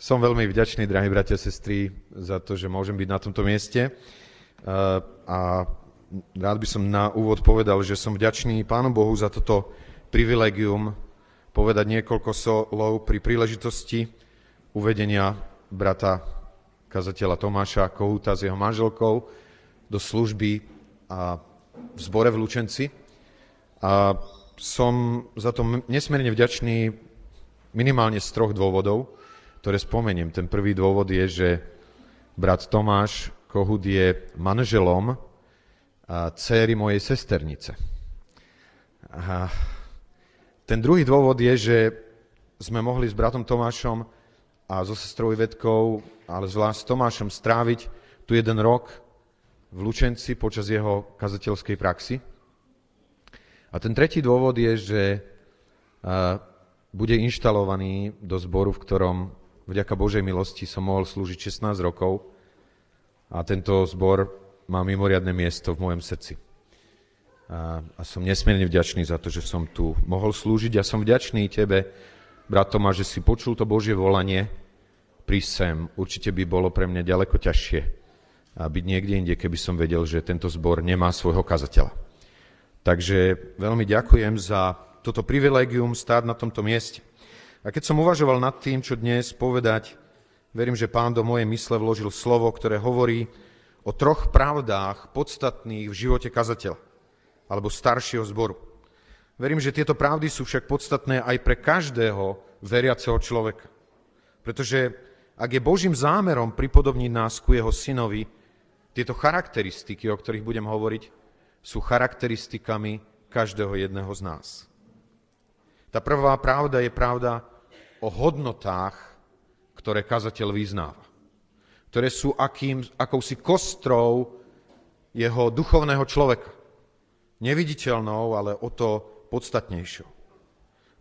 Som veľmi vďačný, drahí bratia a sestry, za to, že môžem byť na tomto mieste. A rád by som na úvod povedal, že som vďačný Pánu Bohu za toto privilegium povedať niekoľko slov pri príležitosti uvedenia brata kazateľa Tomáša Kohúta s jeho manželkou do služby a v zbore v Lučenci. A som za to nesmierne vďačný minimálne z troch dôvodov, ktoré spomeniem. Ten prvý dôvod je, že brat Tomáš Kohút je manželom dcéry mojej sesternice. A ten druhý dôvod je, že sme mohli s bratom Tomášom a so sestrou Vedkou, ale zvlášť s Tomášom, stráviť tu jeden rok v Lučenci počas jeho kazateľskej praxi. A ten tretí dôvod je, že bude inštalovaný do zboru, v ktorom vďaka Božej milosti som mohol slúžiť 16 rokov a tento zbor má mimoriadne miesto v mojom srdci. A som nesmierne vďačný za to, že som tu mohol slúžiť. Ja som vďačný tebe, brat Tomáš, že si počul to Božie volanie prísť sem. Určite by bolo pre mňa ďaleko ťažšie byť niekde inde, keby som vedel, že tento zbor nemá svojho kazateľa. Takže veľmi ďakujem za toto privilégium stáť na tomto mieste. A keď som uvažoval nad tým, čo dnes povedať, verím, že Pán do mojej mysle vložil slovo, ktoré hovorí o troch pravdách podstatných v živote kazateľa alebo staršieho zboru. Verím, že tieto pravdy sú však podstatné aj pre každého veriaceho človeka. Pretože ak je Božím zámerom pripodobniť nás ku jeho synovi, tieto charakteristiky, o ktorých budem hovoriť, sú charakteristikami každého jedného z nás. Tá prvá pravda je pravda o hodnotách, ktoré kazateľ vyznáva, ktoré sú akousi kostrou jeho duchovného človeka. Neviditeľnou, ale o to podstatnejšou.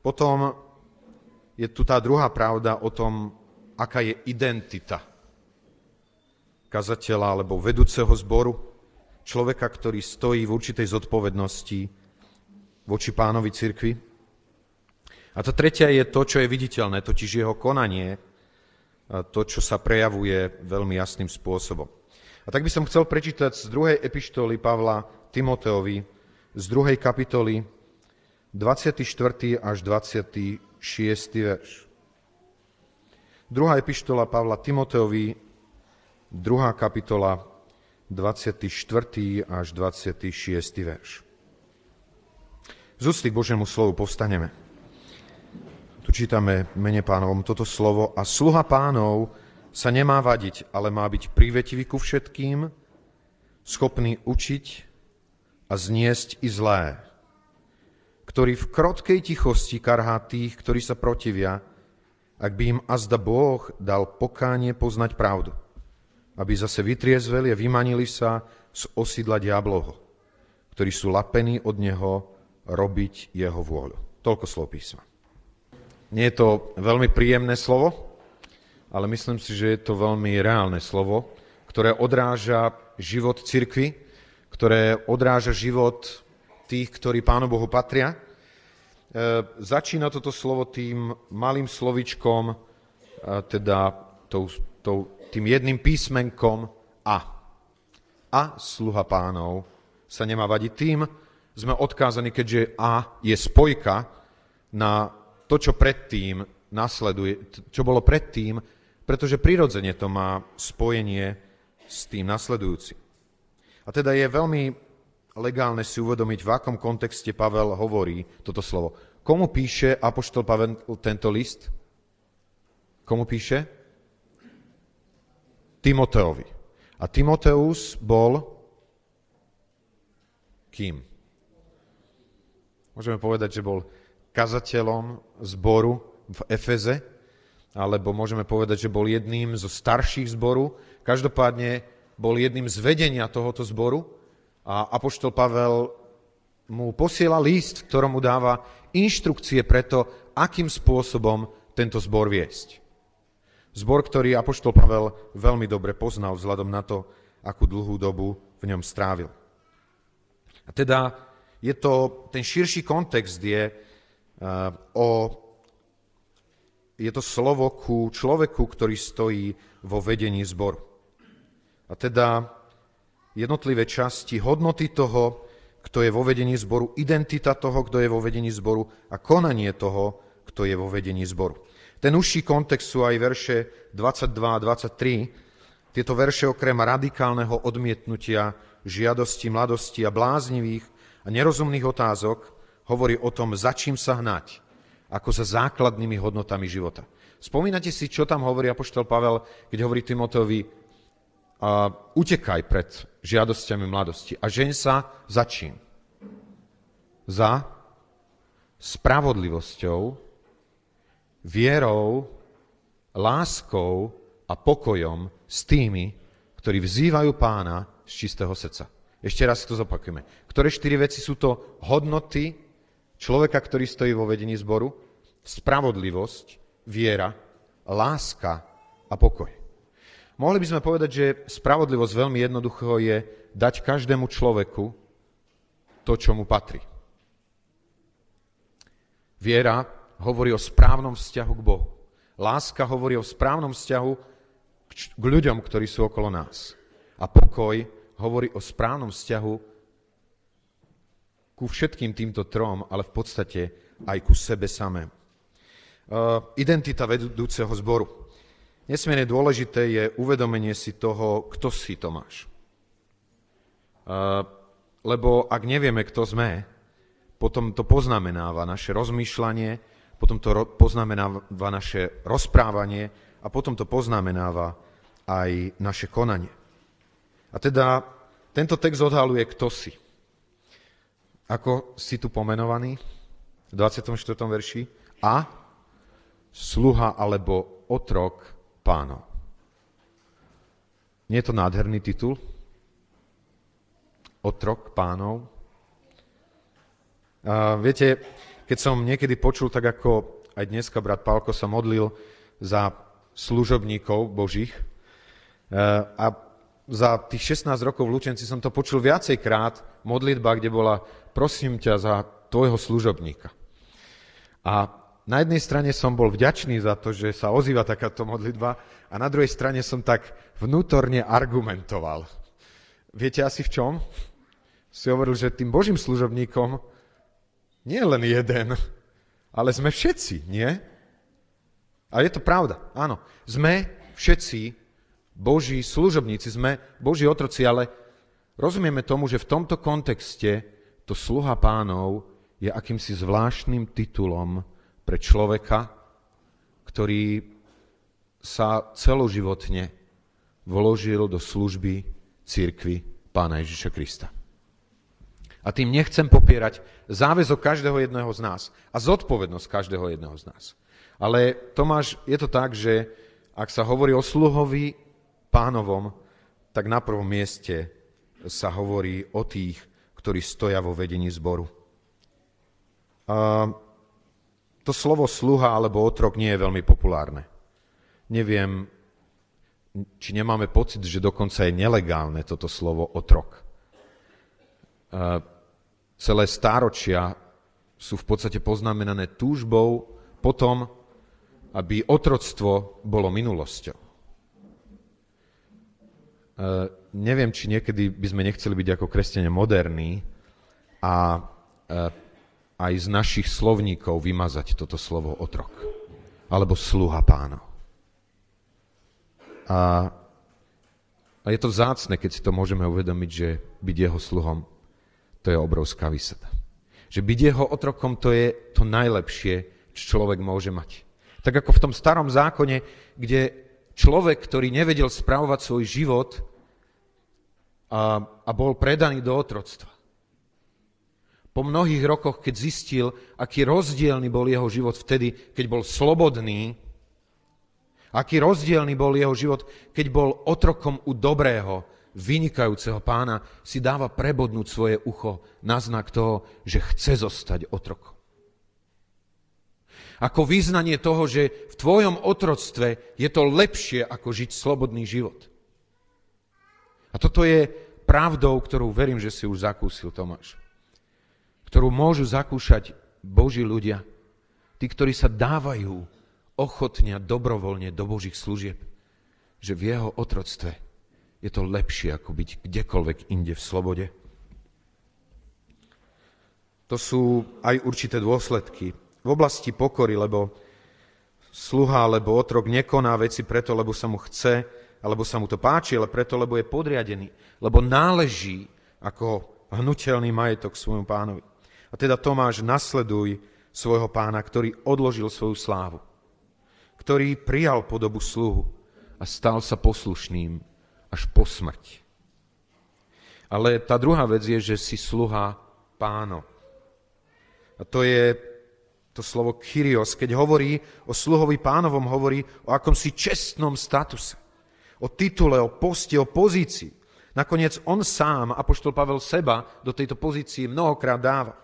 Potom je tu tá druhá pravda o tom, aká je identita kazateľa alebo vedúceho zboru, človeka, ktorý stojí v určitej zodpovednosti voči Pánovi cirkvi. A tá tretia je to, čo je viditeľné, totiž jeho konanie, to, čo sa prejavuje veľmi jasným spôsobom. A tak by som chcel prečítať z druhej epištoly Pavla Timoteovi, z 2. kapitoly, 24. až 26. verš. Druhá epištola Pavla Timoteovi, 2. kapitola, 24. až 26. verš. Z úcty k Božiemu slovu povstaneme. Tu čítame mene Pánovom toto slovo. A sluha Pánov sa nemá vadiť, ale má byť prívetivý ku všetkým, schopný učiť a zniesť i zlé, ktorý v krotkej tichosti karhá tých, ktorí sa protivia, ak by im azda Boh dal pokánie poznať pravdu, aby zase vytriezveli a vymanili sa z osídla diablovho, ktorí sú lapení od neho robiť jeho vôľu. Toľko slov písma. Nie je to veľmi príjemné slovo, ale myslím si, že je to veľmi reálne slovo, ktoré odráža život cirkvi, ktoré odráža život tých, ktorí Pánu Bohu patria. Začína toto slovo tým malým slovičkom, teda tým jedným písmenkom A. A sluha Pánov sa nemá vadiť. Tým sme odkázaní, keďže A je spojka na to, čo predtým nasleduje, čo bolo predtým, pretože prirodzene to má spojenie s tým nasledujúcim. A teda je veľmi legálne si uvedomiť, v akom kontexte Pavel hovorí toto slovo. Komu píše apoštol Pavel tento list? Komu píše? Timoteovi. A Timoteus bol kým? Môžeme povedať, že bol kazateľom zboru v Efeze, alebo môžeme povedať, že bol jedným zo starších zboru. Každopádne bol jedným z vedenia tohoto zboru a apoštol Pavel mu posiela list, v ktorom mu dáva inštrukcie pre to, akým spôsobom tento zbor viesť. Zbor, ktorý apoštol Pavel veľmi dobre poznal vzhľadom na to, akú dlhú dobu v ňom strávil. A teda je to, ten širší kontext je o je to slovo ku človeku, ktorý stojí vo vedení zboru. A teda jednotlivé časti, hodnoty toho, kto je vo vedení zboru, identita toho, kto je vo vedení zboru a konanie toho, kto je vo vedení zboru. Ten užší kontext sú aj verše 22 a 23. Tieto verše okrem radikálneho odmietnutia žiadosti, mladosti a bláznivých a nerozumných otázok hovorí o tom, za čím sa hnať, ako za základnými hodnotami života. Spomínate si, čo tam hovorí apoštol Pavel, keď hovorí Timotejovi, utekaj pred žiadosťami mladosti a žeň sa za čím? Za spravodlivosťou, vierou, láskou a pokojom s tými, ktorí vzývajú Pána z čistého srdca. Ešte raz si to zopakujeme. Ktoré štyri veci sú to? Hodnoty človeka, ktorý stojí vo vedení zboru, spravodlivosť, viera, láska a pokoj. Mohli by sme povedať, že spravodlivosť veľmi jednoducho je dať každému človeku to, čo mu patrí. Viera hovorí o správnom vzťahu k Bohu. Láska hovorí o správnom vzťahu k ľuďom, ktorí sú okolo nás. A pokoj hovorí o správnom vzťahu ku všetkým týmto trom, ale v podstate aj ku sebe samému. Identita vedúceho zboru. Nesmierne dôležité je uvedomenie si toho, kto si Tomáš. Lebo ak nevieme, kto sme, potom to poznamenáva naše rozmýšľanie, potom to poznamenáva naše rozprávanie a potom to poznamenáva aj naše konanie. A teda tento text odhaluje, kto si. Ako si tu pomenovaný v 24. verši a sluha alebo otrok Pánov. Nie je to nádherný titul? Otrok Pánov. Viete, keď som niekedy počul, tak ako aj dneska brat Pálko sa modlil za služobníkov Božích a za tých 16 rokov v Lučenci som to počul viacejkrát modlitba, kde bola prosím ťa za tvojho služobníka. A na jednej strane som bol vďačný za to, že sa ozýva takáto modlitba a na druhej strane som tak vnútorne argumentoval. Viete asi v čom? Si hovoril, že tým Božím služobníkom nie je len jeden, ale sme všetci, nie? A je to pravda, áno. Sme všetci Boží služobníci, sme Boží otroci, ale rozumieme tomu, že v tomto kontexte to sluha Pánov je akýmsi zvláštnym titulom pre človeka, ktorý sa celoživotne vložil do služby cirkvi Pána Ježiša Krista. A tým nechcem popierať záväzok každého jedného z nás a zodpovednosť každého jedného z nás. Ale Tomáš, je to tak, že ak sa hovorí o sluhovi Pánovom, tak na prvom mieste sa hovorí o tých, ktorí stoja vo vedení zboru. To slovo sluha alebo otrok nie je veľmi populárne. Neviem, či nemáme pocit, že dokonca je nelegálne toto slovo otrok. Celé stáročia sú v podstate poznamenané túžbou po tom, aby otroctvo bolo minulosťou. Neviem, či niekedy by sme nechceli byť ako kresťania moderní a aj z našich slovníkov vymazať toto slovo otrok. Alebo sluha Pánov. A je to vzácne, keď si to môžeme uvedomiť, že byť jeho sluhom, to je obrovská výsada. Že byť jeho otrokom, to je to najlepšie, čo človek môže mať. Tak ako v tom starom zákone, kde človek, ktorý nevedel spravovať svoj život a bol predaný do otroctva, po mnohých rokoch, keď zistil, aký rozdielny bol jeho život vtedy, keď bol slobodný, aký rozdielny bol jeho život, keď bol otrokom u dobrého, vynikajúceho Pána, si dáva prebodnúť svoje ucho na znak toho, že chce zostať otrokom. Ako vyznanie toho, že v tvojom otroctve je to lepšie, ako žiť slobodný život. A toto je pravdou, ktorú verím, že si už zakúsil, Tomáš, ktorú môžu zakúšať Boží ľudia, tí, ktorí sa dávajú ochotnia dobrovoľne do Božích služieb, že v jeho otroctve je to lepšie, ako byť kdekoľvek inde v slobode. To sú aj určité dôsledky v oblasti pokory, lebo sluha alebo otrok nekoná veci preto, lebo sa mu chce, alebo sa mu to páči, ale preto, lebo je podriadený, lebo náleží ako hnuteľný majetok svojmu pánovi. A teda Tomáš, nasleduj svojho pána, ktorý odložil svoju slávu, ktorý prijal podobu sluhu a stal sa poslušným až po smrť. Ale tá druhá vec je, že si sluha páno. A to je to slovo kyrios. Keď hovorí o sluhovi pánovom, hovorí o akomsi čestnom statuse, o titule, o poste, o pozícii. Nakoniec on sám, apoštol Pavel, seba do tejto pozícii mnohokrát dáva.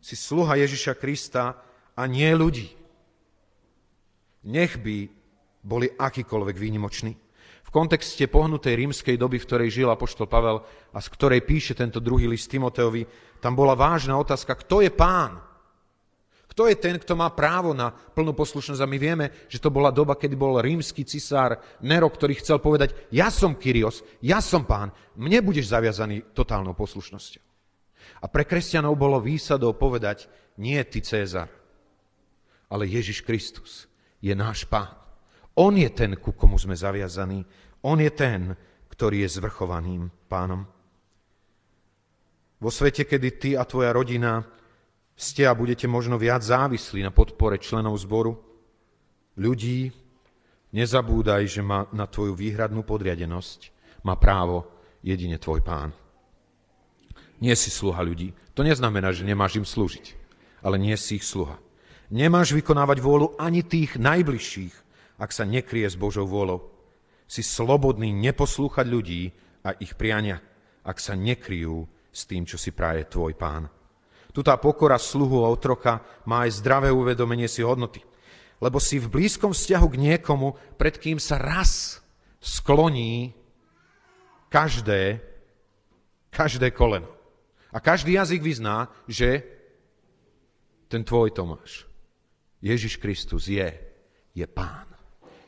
Si sluha Ježiša Krista a nie ľudí. Nech by boli akýkoľvek výnimoční. V kontexte pohnutej rímskej doby, v ktorej žil apoštol Pavel a z ktorej píše tento druhý list Timoteovi, tam bola vážna otázka, kto je pán? Kto je ten, kto má právo na plnú poslušnosť? A my vieme, že to bola doba, kedy bol rímsky cisár Nero, ktorý chcel povedať, ja som Kyrios, ja som pán, mne budeš zaviazaný totálnou poslušnosťou. A pre kresťanov bolo výsadou povedať, nie ty Cézar, ale Ježiš Kristus je náš pán. On je ten, ku komu sme zaviazaní. On je ten, ktorý je zvrchovaným pánom. Vo svete, kedy ty a tvoja rodina ste a budete možno viac závislí na podpore členov zboru, ľudí, nezabúdaj, že má na tvoju výhradnú podriadenosť má právo jedine tvoj pán. Nie si sluha ľudí. To neznamená, že nemáš im slúžiť, ale nie si ich sluha. Nemáš vykonávať vôľu ani tých najbližších, ak sa nekrie s Božou vôľou. Si slobodný neposlúchať ľudí a ich priania, ak sa nekryjú s tým, čo si praje tvoj pán. Tutá pokora sluhu a otroka má aj zdravé uvedomenie si hodnoty, lebo si v blízkom vzťahu k niekomu, pred kým sa raz skloní každé koleno. A každý jazyk vyzná, že ten tvoj Tomáš, Ježiš Kristus je pán.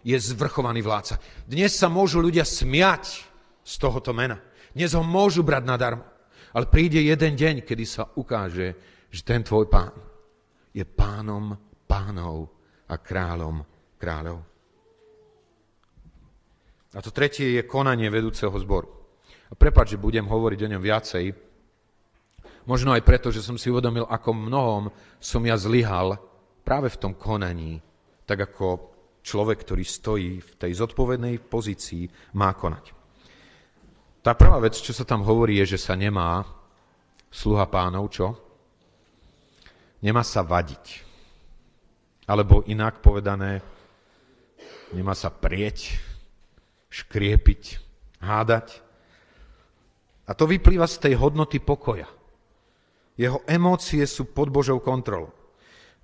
Je zvrchovaný vládca. Dnes sa môžu ľudia smiať z tohoto mena. Dnes ho môžu brať nadarmo. Ale príde jeden deň, kedy sa ukáže, že ten tvoj pán je pánom pánov a kráľom kráľov. A to tretie je konanie vedúceho zboru. A prepáč, že budem hovoriť o ňom viacej. Možno aj preto, že som si uvedomil, ako mnohom som ja zlyhal práve v tom konaní, tak ako človek, ktorý stojí v tej zodpovednej pozícii, má konať. Tá prvá vec, čo sa tam hovorí, je, že sa nemá sluha pánov, čo? Nemá sa vadiť. Alebo inak povedané, nemá sa prieť, škriepiť, hádať. A to vyplýva z tej hodnoty pokoja. Jeho emócie sú pod Božou kontrolou.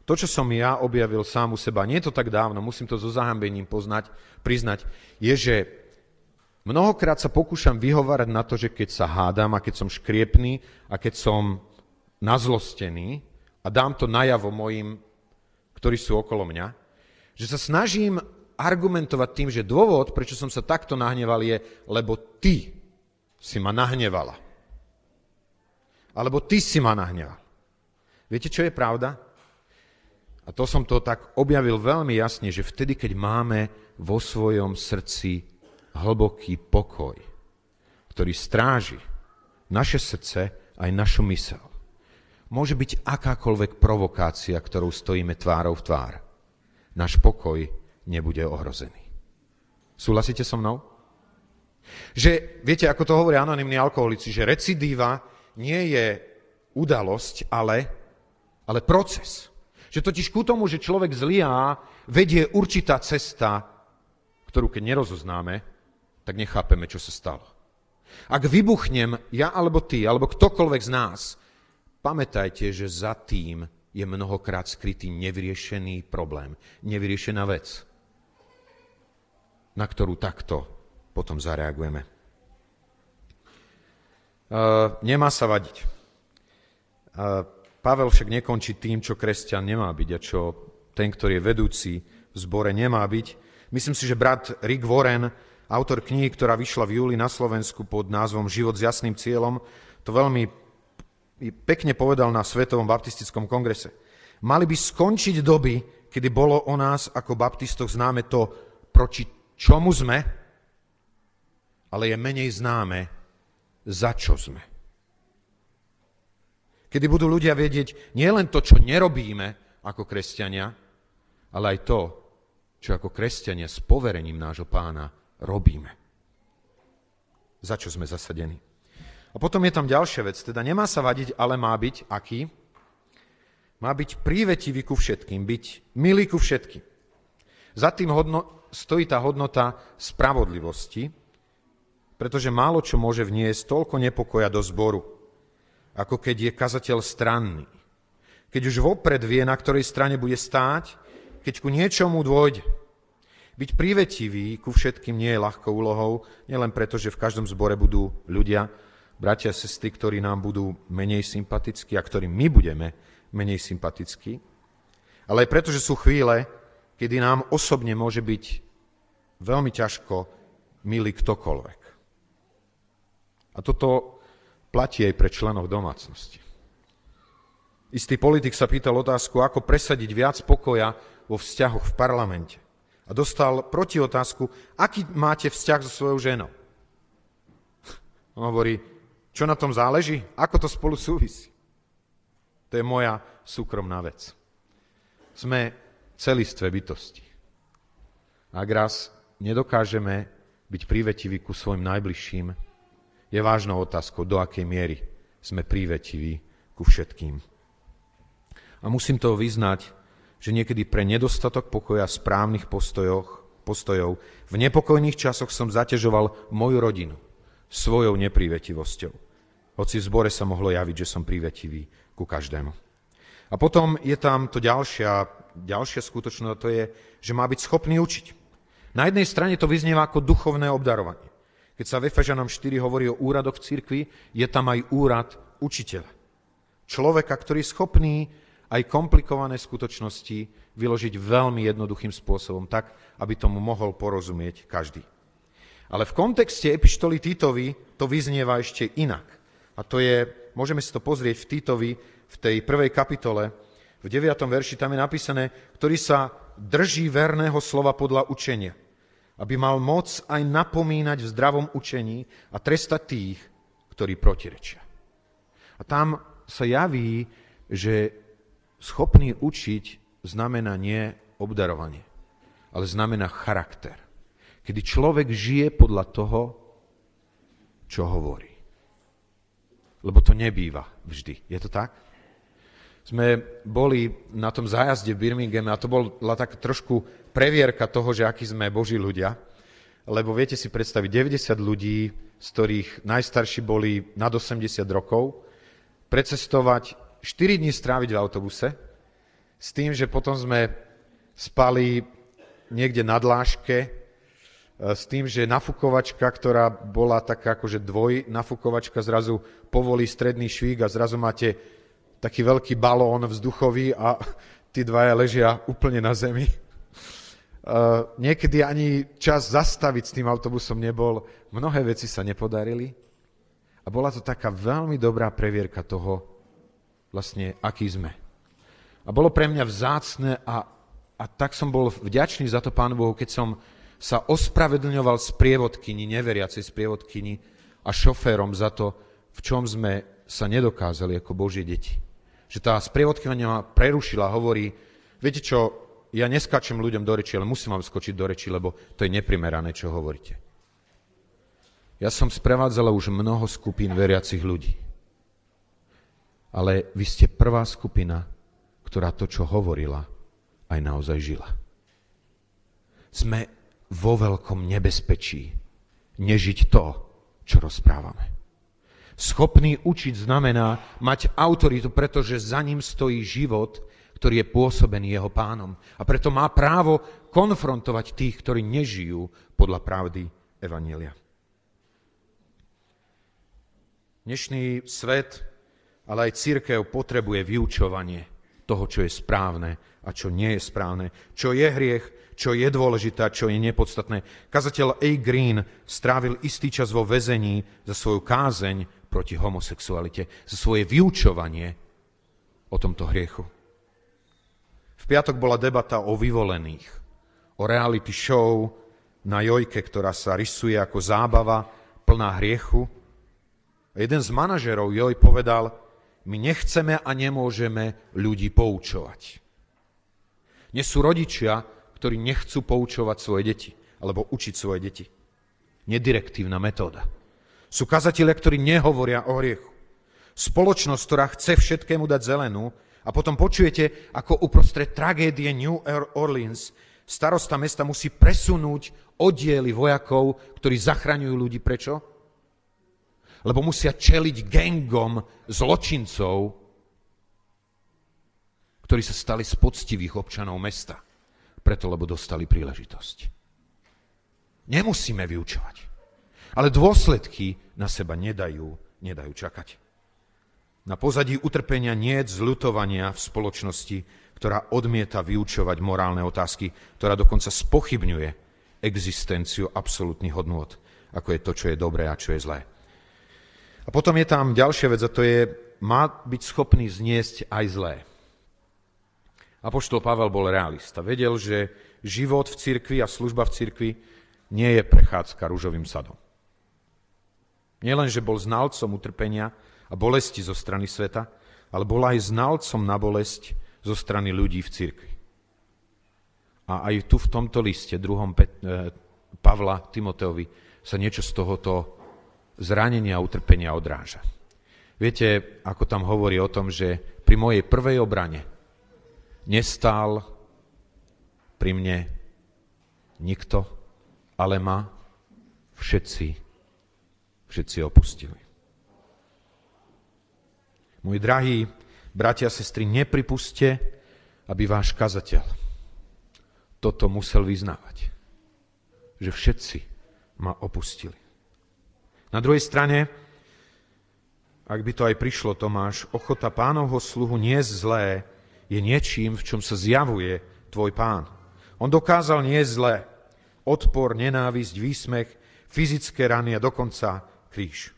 To, čo som ja objavil sám u seba, nie je to tak dávno, musím to so zahanbením priznať, je, že mnohokrát sa pokúšam vyhovárať na to, že keď sa hádam a keď som škriepný a keď som nazlostený a dám to najavo mojim, ktorí sú okolo mňa, že sa snažím argumentovať tým, že dôvod, prečo som sa takto nahneval, je, lebo ty si ma nahnevala. Alebo ty si ma nahneval. Viete, čo je pravda? A to som to tak objavil veľmi jasne, že vtedy, keď máme vo svojom srdci hlboký pokoj, ktorý stráži naše srdce aj našu mysel, môže byť akákoľvek provokácia, ktorou stojíme tvárou v tvár. Náš pokoj nebude ohrozený. Súhlasíte so mnou? Že, viete, ako to hovoria anonymní alkoholici, že recidíva nie je udalosť, ale proces. Že totiž ku tomu, že človek zlyhá, vedie určitá cesta, ktorú keď nerozoznáme, tak nechápeme, čo sa stalo. Ak vybuchnem ja alebo ty, alebo ktokoľvek z nás, pamätajte, že za tým je mnohokrát skrytý nevyriešený problém, nevyriešená vec, na ktorú takto potom zareagujeme. Nemá sa vadiť. Pavel však nekončí tým, čo kresťan nemá byť a čo ten, ktorý je vedúci, v zbore nemá byť. Myslím si, že brat Rick Warren, autor knihy, ktorá vyšla v júli na Slovensku pod názvom Život s jasným cieľom, to veľmi pekne povedal na Svetovom baptistickom kongrese. Mali by skončiť doby, kedy bolo o nás ako baptistoch známe to, proti čomu sme, ale je menej známe, za čo sme. Kedy budú ľudia vedieť nie len to, čo nerobíme ako kresťania, ale aj to, čo ako kresťania s poverením nášho pána robíme. Za čo sme zasadení. A potom je tam ďalšia vec, teda nemá sa vadiť, ale má byť aký? Má byť prívetivý ku všetkým, byť milý ku všetkým. Za tým stojí tá hodnota spravodlivosti, pretože málo čo môže vniesť toľko nepokoja do zboru, ako keď je kazateľ stranný. Keď už vopred vie, na ktorej strane bude stáť, keď ku niečomu dôjde. Byť prívetivý ku všetkým nie je ľahkou úlohou, nielen preto, že v každom zbore budú ľudia, bratia a sestry, ktorí nám budú menej sympatickí a ktorým my budeme menej sympatickí, ale aj preto, že sú chvíle, kedy nám osobne môže byť veľmi ťažko milý ktokoľvek. A toto platí aj pre členov domácnosti. Istý politik sa pýtal otázku, ako presadiť viac pokoja vo vzťahoch v parlamente. A dostal proti otázku, aký máte vzťah so svojou ženou. On hovorí, čo na tom záleží? Ako to spolu súvisí? To je moja súkromná vec. Sme celistvé bytosti. Ak raz nedokážeme byť prívetiví ku svojim najbližším, je vážnou otázkou, do akej miery sme prívetiví ku všetkým. A musím to vyznať, že niekedy pre nedostatok pokoja správnych postojov v nepokojných časoch som zaťažoval moju rodinu svojou neprivetivosťou. Hoci v zbore sa mohlo javiť, že som privetivý ku každému. A potom je tam to ďalšia skutočnosť, to je, že má byť schopný učiť. Na jednej strane to vyznieva ako duchovné obdarovanie. Keď sa v Efežanom 4 hovorí o úradoch v cirkvi, je tam aj úrad učiteľa. Človeka, ktorý je schopný aj komplikované skutočnosti vyložiť veľmi jednoduchým spôsobom, tak, aby tomu mohol porozumieť každý. Ale v kontexte epištoly Titovi to vyznieva ešte inak. A to je, môžeme si to pozrieť v Titovi, v tej 1. kapitole, v 9. verši, tam je napísané, ktorý sa drží verného slova podľa učenia, aby mal moc aj napomínať v zdravom učení a trestať tých, ktorí protirečia. A tam sa javí, že schopný učiť znamená nie obdarovanie, ale znamená charakter. Kedy človek žije podľa toho, čo hovorí. Lebo to nebýva vždy. Je to tak? Sme boli na tom zájazde v Birminghame a to bola tak trošku previerka toho, že akí sme Boží ľudia, lebo viete si predstaviť 90 ľudí, z ktorých najstarší boli nad 80 rokov, precestovať 4 dní stráviť v autobuse, s tým, že potom sme spali niekde na dláške, s tým, že nafukovačka, ktorá bola taká akože dvojnafukovačka, zrazu povolí stredný švík a zrazu máte taký veľký balón vzduchový a tí dvaja ležia úplne na zemi. Niekedy ani čas zastaviť s tým autobusom nebol. Mnohé veci sa nepodarili. A bola to taká veľmi dobrá previerka toho, vlastne, aký sme. A bolo pre mňa vzácne a tak som bol vďačný za to Pánu Bohu, keď som sa ospravedlňoval sprievodkyni, neveriacej sprievodkyni a šoférom za to, v čom sme sa nedokázali ako Božie deti. Že tá sprievodkynia prerušila, hovorí, viete čo, ja neskáčem ľuďom do reči, ale musím vám skočiť do reči, lebo to je neprimerané, čo hovoríte. Ja som sprevádzala už mnoho skupín veriacich ľudí. Ale vy ste prvá skupina, ktorá to, čo hovorila, aj naozaj žila. Sme vo veľkom nebezpečí nežiť to, čo rozprávame. Schopný učiť znamená mať autoritu, pretože za ním stojí život, ktorý je pôsobený jeho pánom. A preto má právo konfrontovať tých, ktorí nežijú podľa pravdy Evanjelia. Dnešný svet, ale aj cirkev potrebuje vyučovanie. toho, čo je správne a čo nie je správne, čo je hriech, čo je dôležité, čo je nepodstatné. Kazateľ A. Green strávil istý čas vo väzení za svoju kázeň proti homosexualite, za svoje vyučovanie o tomto hriechu. V piatok bola debata o vyvolených, o reality show na Jojke, ktorá sa rysuje ako zábava plná hriechu. Jeden z manažerov Joj povedal: my nechceme a nemôžeme ľudí poučovať. Dnes sú rodičia, ktorí nechcú poučovať svoje deti alebo učiť svoje deti. Nedirektívna metóda. Sú kazatelia, ktorí nehovoria o hriechu. Spoločnosť, ktorá chce všetkému dať zelenú, a potom počujete, ako uprostred tragédie New Orleans starosta mesta musí presunúť oddiely vojakov, ktorí zachraňujú ľudí. Prečo? Lebo musia čeliť gangom zločincov, ktorí sa stali z poctivých občanov mesta. Preto, lebo dostali príležitosť. Nemusíme vyučovať, ale dôsledky na seba nedajú čakať. Na pozadí utrpenia nie je zľutovania v spoločnosti, ktorá odmieta vyučovať morálne otázky, ktorá dokonca spochybňuje existenciu absolútnych hodnôt, ako je to, čo je dobré a čo je zlé. A potom je tam ďalšia vec, a to je, má byť schopný zniesť aj zlé. Apoštol Pavel bol realista. Vedel, že život v cirkvi a služba v cirkvi nie je prechádzka ružovým sadom. Nielen, že bol znalcom utrpenia a bolesti zo strany sveta, ale bol aj znalcom na bolesť zo strany ľudí v cirkvi. A aj tu v tomto liste, druhom Pavla Timoteovi, sa niečo z tohoto zranenia a utrpenia odráža. Viete, ako tam hovorí o tom, že pri mojej prvej obrane nestál pri mne nikto, ale ma všetci opustili. Moji drahí bratia a sestry, nepripuste, aby váš kazateľ toto musel vyznávať, že všetci ma opustili. Na druhej strane, ak by to aj prišlo, Tomáš, ochota Pánovho sluhu niesť zlé je niečím, v čom sa zjavuje tvoj Pán. On dokázal niesť zlé. Odpor, nenávisť, výsmech, fyzické rany a dokonca kríž.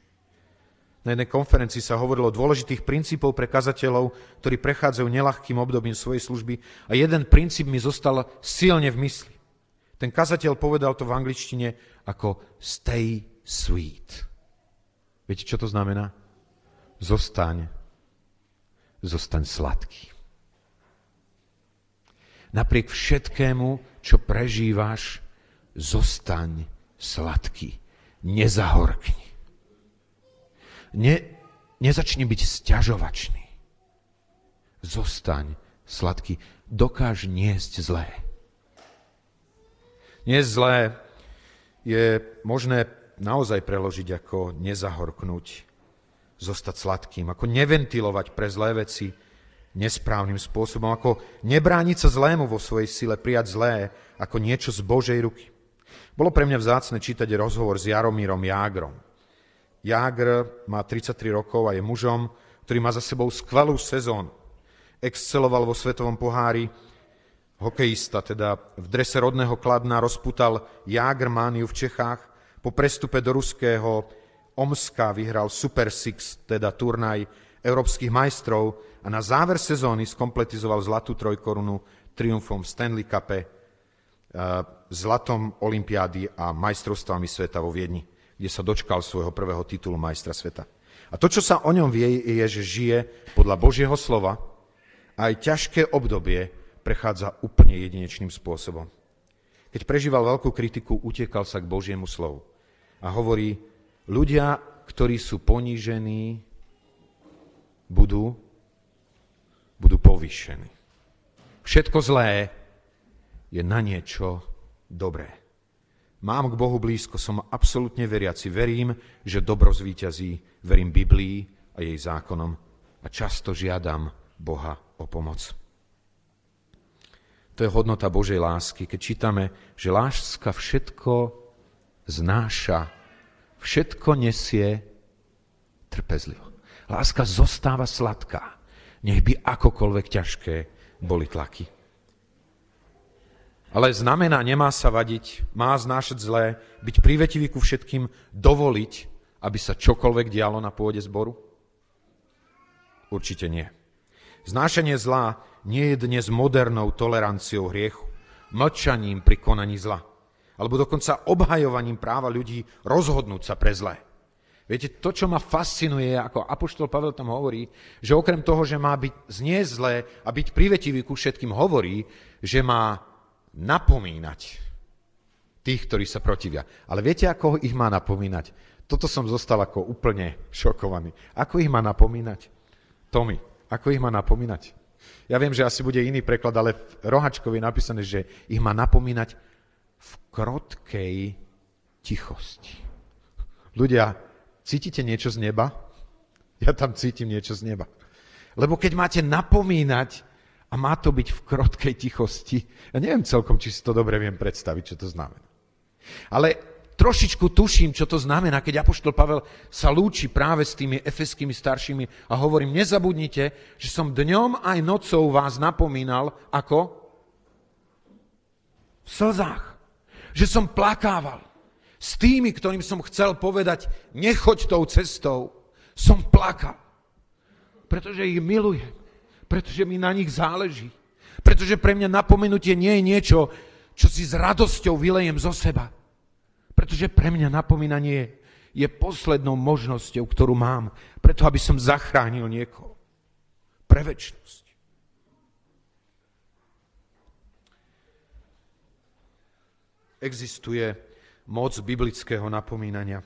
Na jednej konferencii sa hovorilo o dôležitých princípoch pre kazateľov, ktorí prechádzajú neľahkým obdobím svojej služby, a jeden princíp mi zostal silne v mysli. Ten kazateľ povedal to v angličtine ako stay sweet. Viete, čo to znamená? Zostaň sladký. Napriek všetkému, čo prežívaš, zostaň sladký. Nezahorkni. Nezačni byť sťažovačný. Zostaň sladký. Dokáž niesť zlé. Niesť zlé je možné naozaj preložiť ako nezahorknúť, zostať sladkým, ako neventilovať pre zlé veci nesprávnym spôsobom, ako nebrániť sa zlému vo svojej sile, prijať zlé ako niečo z Božej ruky. Bolo pre mňa vzácne čítať rozhovor s Jaromírom Jágrom. Jágr má 33 rokov a je mužom, ktorý má za sebou skvelú sezónu. Exceloval vo svetovom pohári, hokejista, teda v drese rodného Kladna rozputal Jágrmániu v Čechách. Po prestupe do ruského Omska vyhral Super Six, teda turnaj európskych majstrov, a na záver sezóny skompletizoval zlatú trojkorunu triumfom v Stanley Cupe, zlatom olympiády a majstrovstvami sveta vo Viedni, kde sa dočkal svojho prvého titulu majstra sveta. A to, čo sa o ňom vie, je, že žije podľa Božieho slova a aj ťažké obdobie prechádza úplne jedinečným spôsobom. Keď prežíval veľkú kritiku, utekal sa k Božiemu slovu. A hovorí, ľudia, ktorí sú ponížení, budú povýšení. Všetko zlé je na niečo dobré. Mám k Bohu blízko, som absolútne veriaci. Verím, že dobro zvíťazí, verím Biblii a jej zákonom a často žiadam Boha o pomoc. To je hodnota Božej lásky, keď čítame, že láska všetko znáša, všetko nesie trpezlivo. Láska zostáva sladká, nech by akokoľvek ťažké boli tlaky. Ale znamená, nemá sa vadiť, má znášať zlé, byť prívetivý ku všetkým, dovoliť, aby sa čokoľvek dialo na pôde zboru? Určite nie. Znášanie zla nie je dnes modernou toleranciou hriechu, mlčaním pri konaní zla, alebo dokonca obhajovaním práva ľudí rozhodnúť sa pre zlé. Viete, to, čo ma fascinuje, ako apoštol Pavel tam hovorí, že okrem toho, že má byť znie zlé a byť privetivý ku všetkým, hovorí, že má napomínať tých, ktorí sa protivia. Ale viete, ako ich má napomínať? Toto som zostal ako úplne šokovaný. Ako ich má napomínať? Tomi, ako ich má napomínať? Ja viem, že asi bude iný preklad, ale v Rohačkovi je napísané, že ich má napomínať v krotkej tichosti. Ľudia, cítite niečo z neba? Ja tam cítim niečo z neba. Lebo keď máte napomínať a má to byť v krotkej tichosti, ja neviem celkom, či si to dobre viem predstaviť, čo to znamená. Ale trošičku tuším, čo to znamená, keď apoštol Pavel sa lúči práve s tými efeskými staršími a hovorím, nezabudnite, že som dňom aj nocou vás napomínal, ako? V slzách. Že som plakával s tými, ktorým som chcel povedať, nechoď tou cestou. Som plakal, pretože ich milujem, pretože mi na nich záleží, pretože pre mňa napomenutie nie je niečo, čo si s radosťou vylejem zo seba, pretože pre mňa napomínanie je poslednou možnosťou, ktorú mám, preto aby som zachránil niekoho pre večnosť. Existuje moc biblického napomínania,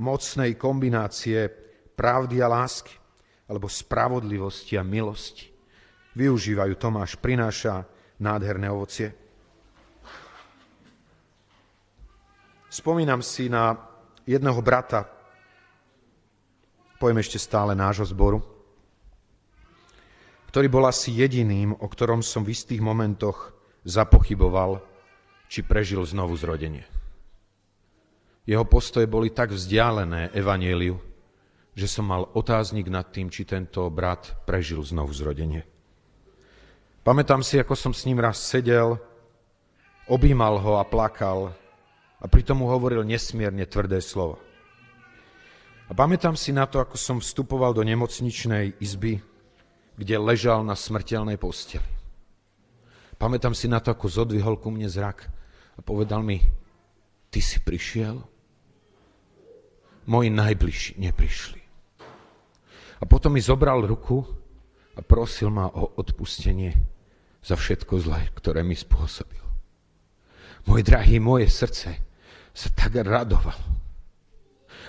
mocnej kombinácie pravdy a lásky, alebo spravodlivosti a milosti. Využívajú Tomáš, prináša nádherné ovocie. Spomínam si na jedného brata, poviem ešte stále nášho zboru, ktorý bol asi jediným, o ktorom som v istých momentoch zapochyboval, či prežil znovu zrodenie. Jeho postoje boli tak vzdialené evanjeliu, že som mal otáznik nad tým, či tento brat prežil znovu zrodenie. Pamätám si, ako som s ním raz sedel, objímal ho a plakal a pritom mu hovoril nesmierne tvrdé slova. A pamätám si na to, ako som vstupoval do nemocničnej izby, kde ležal na smrteľnej posteli. Pamätám si na to, ako zodvihol ku mne zrak a povedal mi, ty si prišiel? Moji najbližší neprišli. A potom mi zobral ruku a prosil ma o odpustenie za všetko zlé, ktoré mi spôsobil. Môj drahý, moje srdce sa tak radovalo.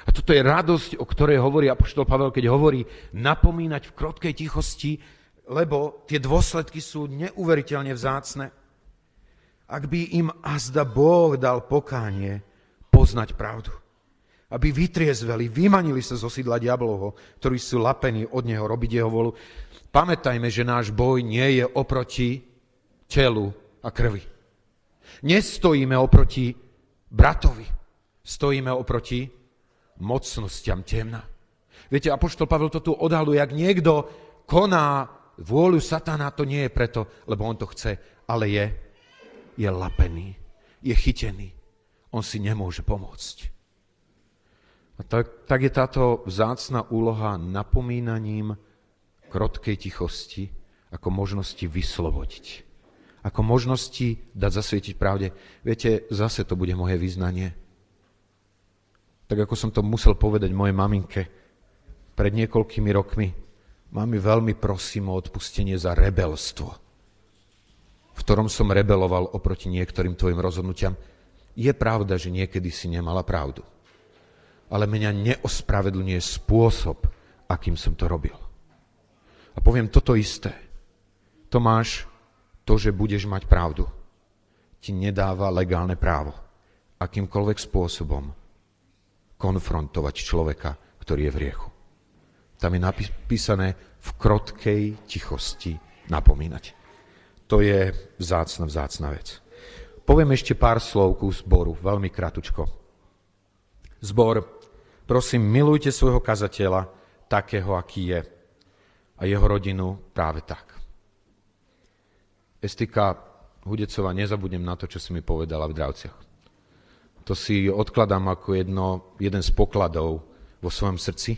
A toto je radosť, o ktorej hovorí apoštol Pavel, keď hovorí napomínať v krotkej tichosti, lebo tie dôsledky sú neuveriteľne vzácne. Ak by im azda Boh dal pokánie poznať pravdu, aby vytriezveli, vymanili sa zo sídla diablovho, ktorí sú lapení od neho robiť jeho volu. Pamätajme, že náš boj nie je oproti telu a krvi. Nestojíme oproti bratovi, stojíme oproti mocnostiam temna. Viete, apoštol Pavel to tu odhaluje, ak niekto koná vôľu satana, to nie je preto, lebo on to chce, ale je lapený, je chytený, on si nemôže pomôcť. A tak je táto vzácna úloha napomínaním krotkej tichosti ako možnosti vyslobodiť. Ako možnosti dať zasvietiť pravde. Viete, zase to bude moje vyznanie. Tak ako som to musel povedať mojej maminke pred niekoľkými rokmi, mami, veľmi prosím o odpustenie za rebelstvo, v ktorom som rebeloval oproti niektorým tvojim rozhodnutiam. Je pravda, že niekedy si nemala pravdu. Ale mňa neospravedlňuje spôsob, akým som to robil. A poviem toto isté. Tomáš, to, že budeš mať pravdu, ti nedáva legálne právo akýmkoľvek spôsobom konfrontovať človeka, ktorý je v hriechu. Tam je napísané v krotkej tichosti napomínať. To je vzácna vec. Poviem ešte pár slov ku zboru, veľmi kratučko. Zbor, prosím, milujte svojho kazateľa, takého, aký je. A a jeho rodinu práve tak. Estika Hudecová, nezabudnem na to, čo si mi povedala v Dravciach. To si odkladám ako jeden z pokladov vo svojom srdci,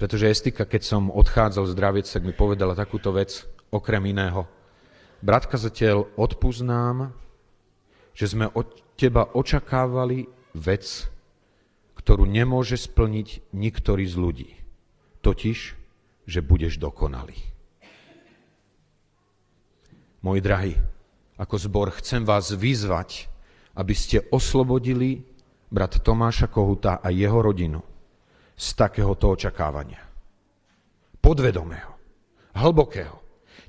pretože Estika, keď som odchádzal z Draviec, tak mi povedala takúto vec, okrem iného. Brat kazateľ, odpúznám, že sme od teba očakávali vec, ktorú nemôže splniť niktorý z ľudí. Totiž, že budeš dokonalý. Moji drahí, ako zbor chcem vás vyzvať, aby ste oslobodili brata Tomáša Kohúta a jeho rodinu z takéhoto očakávania. Podvedomého, hlbokého,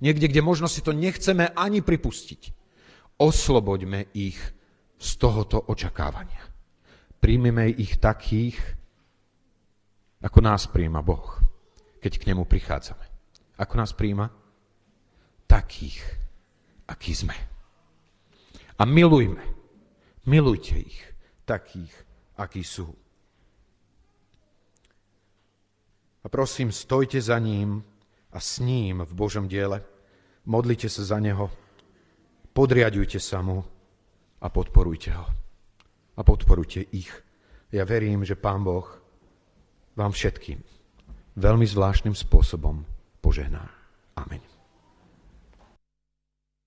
niekde, kde možno si to nechceme ani pripustiť. Osloboďme ich z tohoto očakávania. Príjmime ich takých, ako nás prijíma Boh, keď k nemu prichádzame. Ako nás prijíma? Takých, akí sme. A milujme. Milujte ich takých, akí sú. A prosím, stojte za ním a s ním v Božom diele. Modlite sa za neho, podriaďujte sa mu a podporujte ho. A podporujte ich. Ja verím, že Pán Boh vám všetkým veľmi zvláštnym spôsobom požehná. Amen.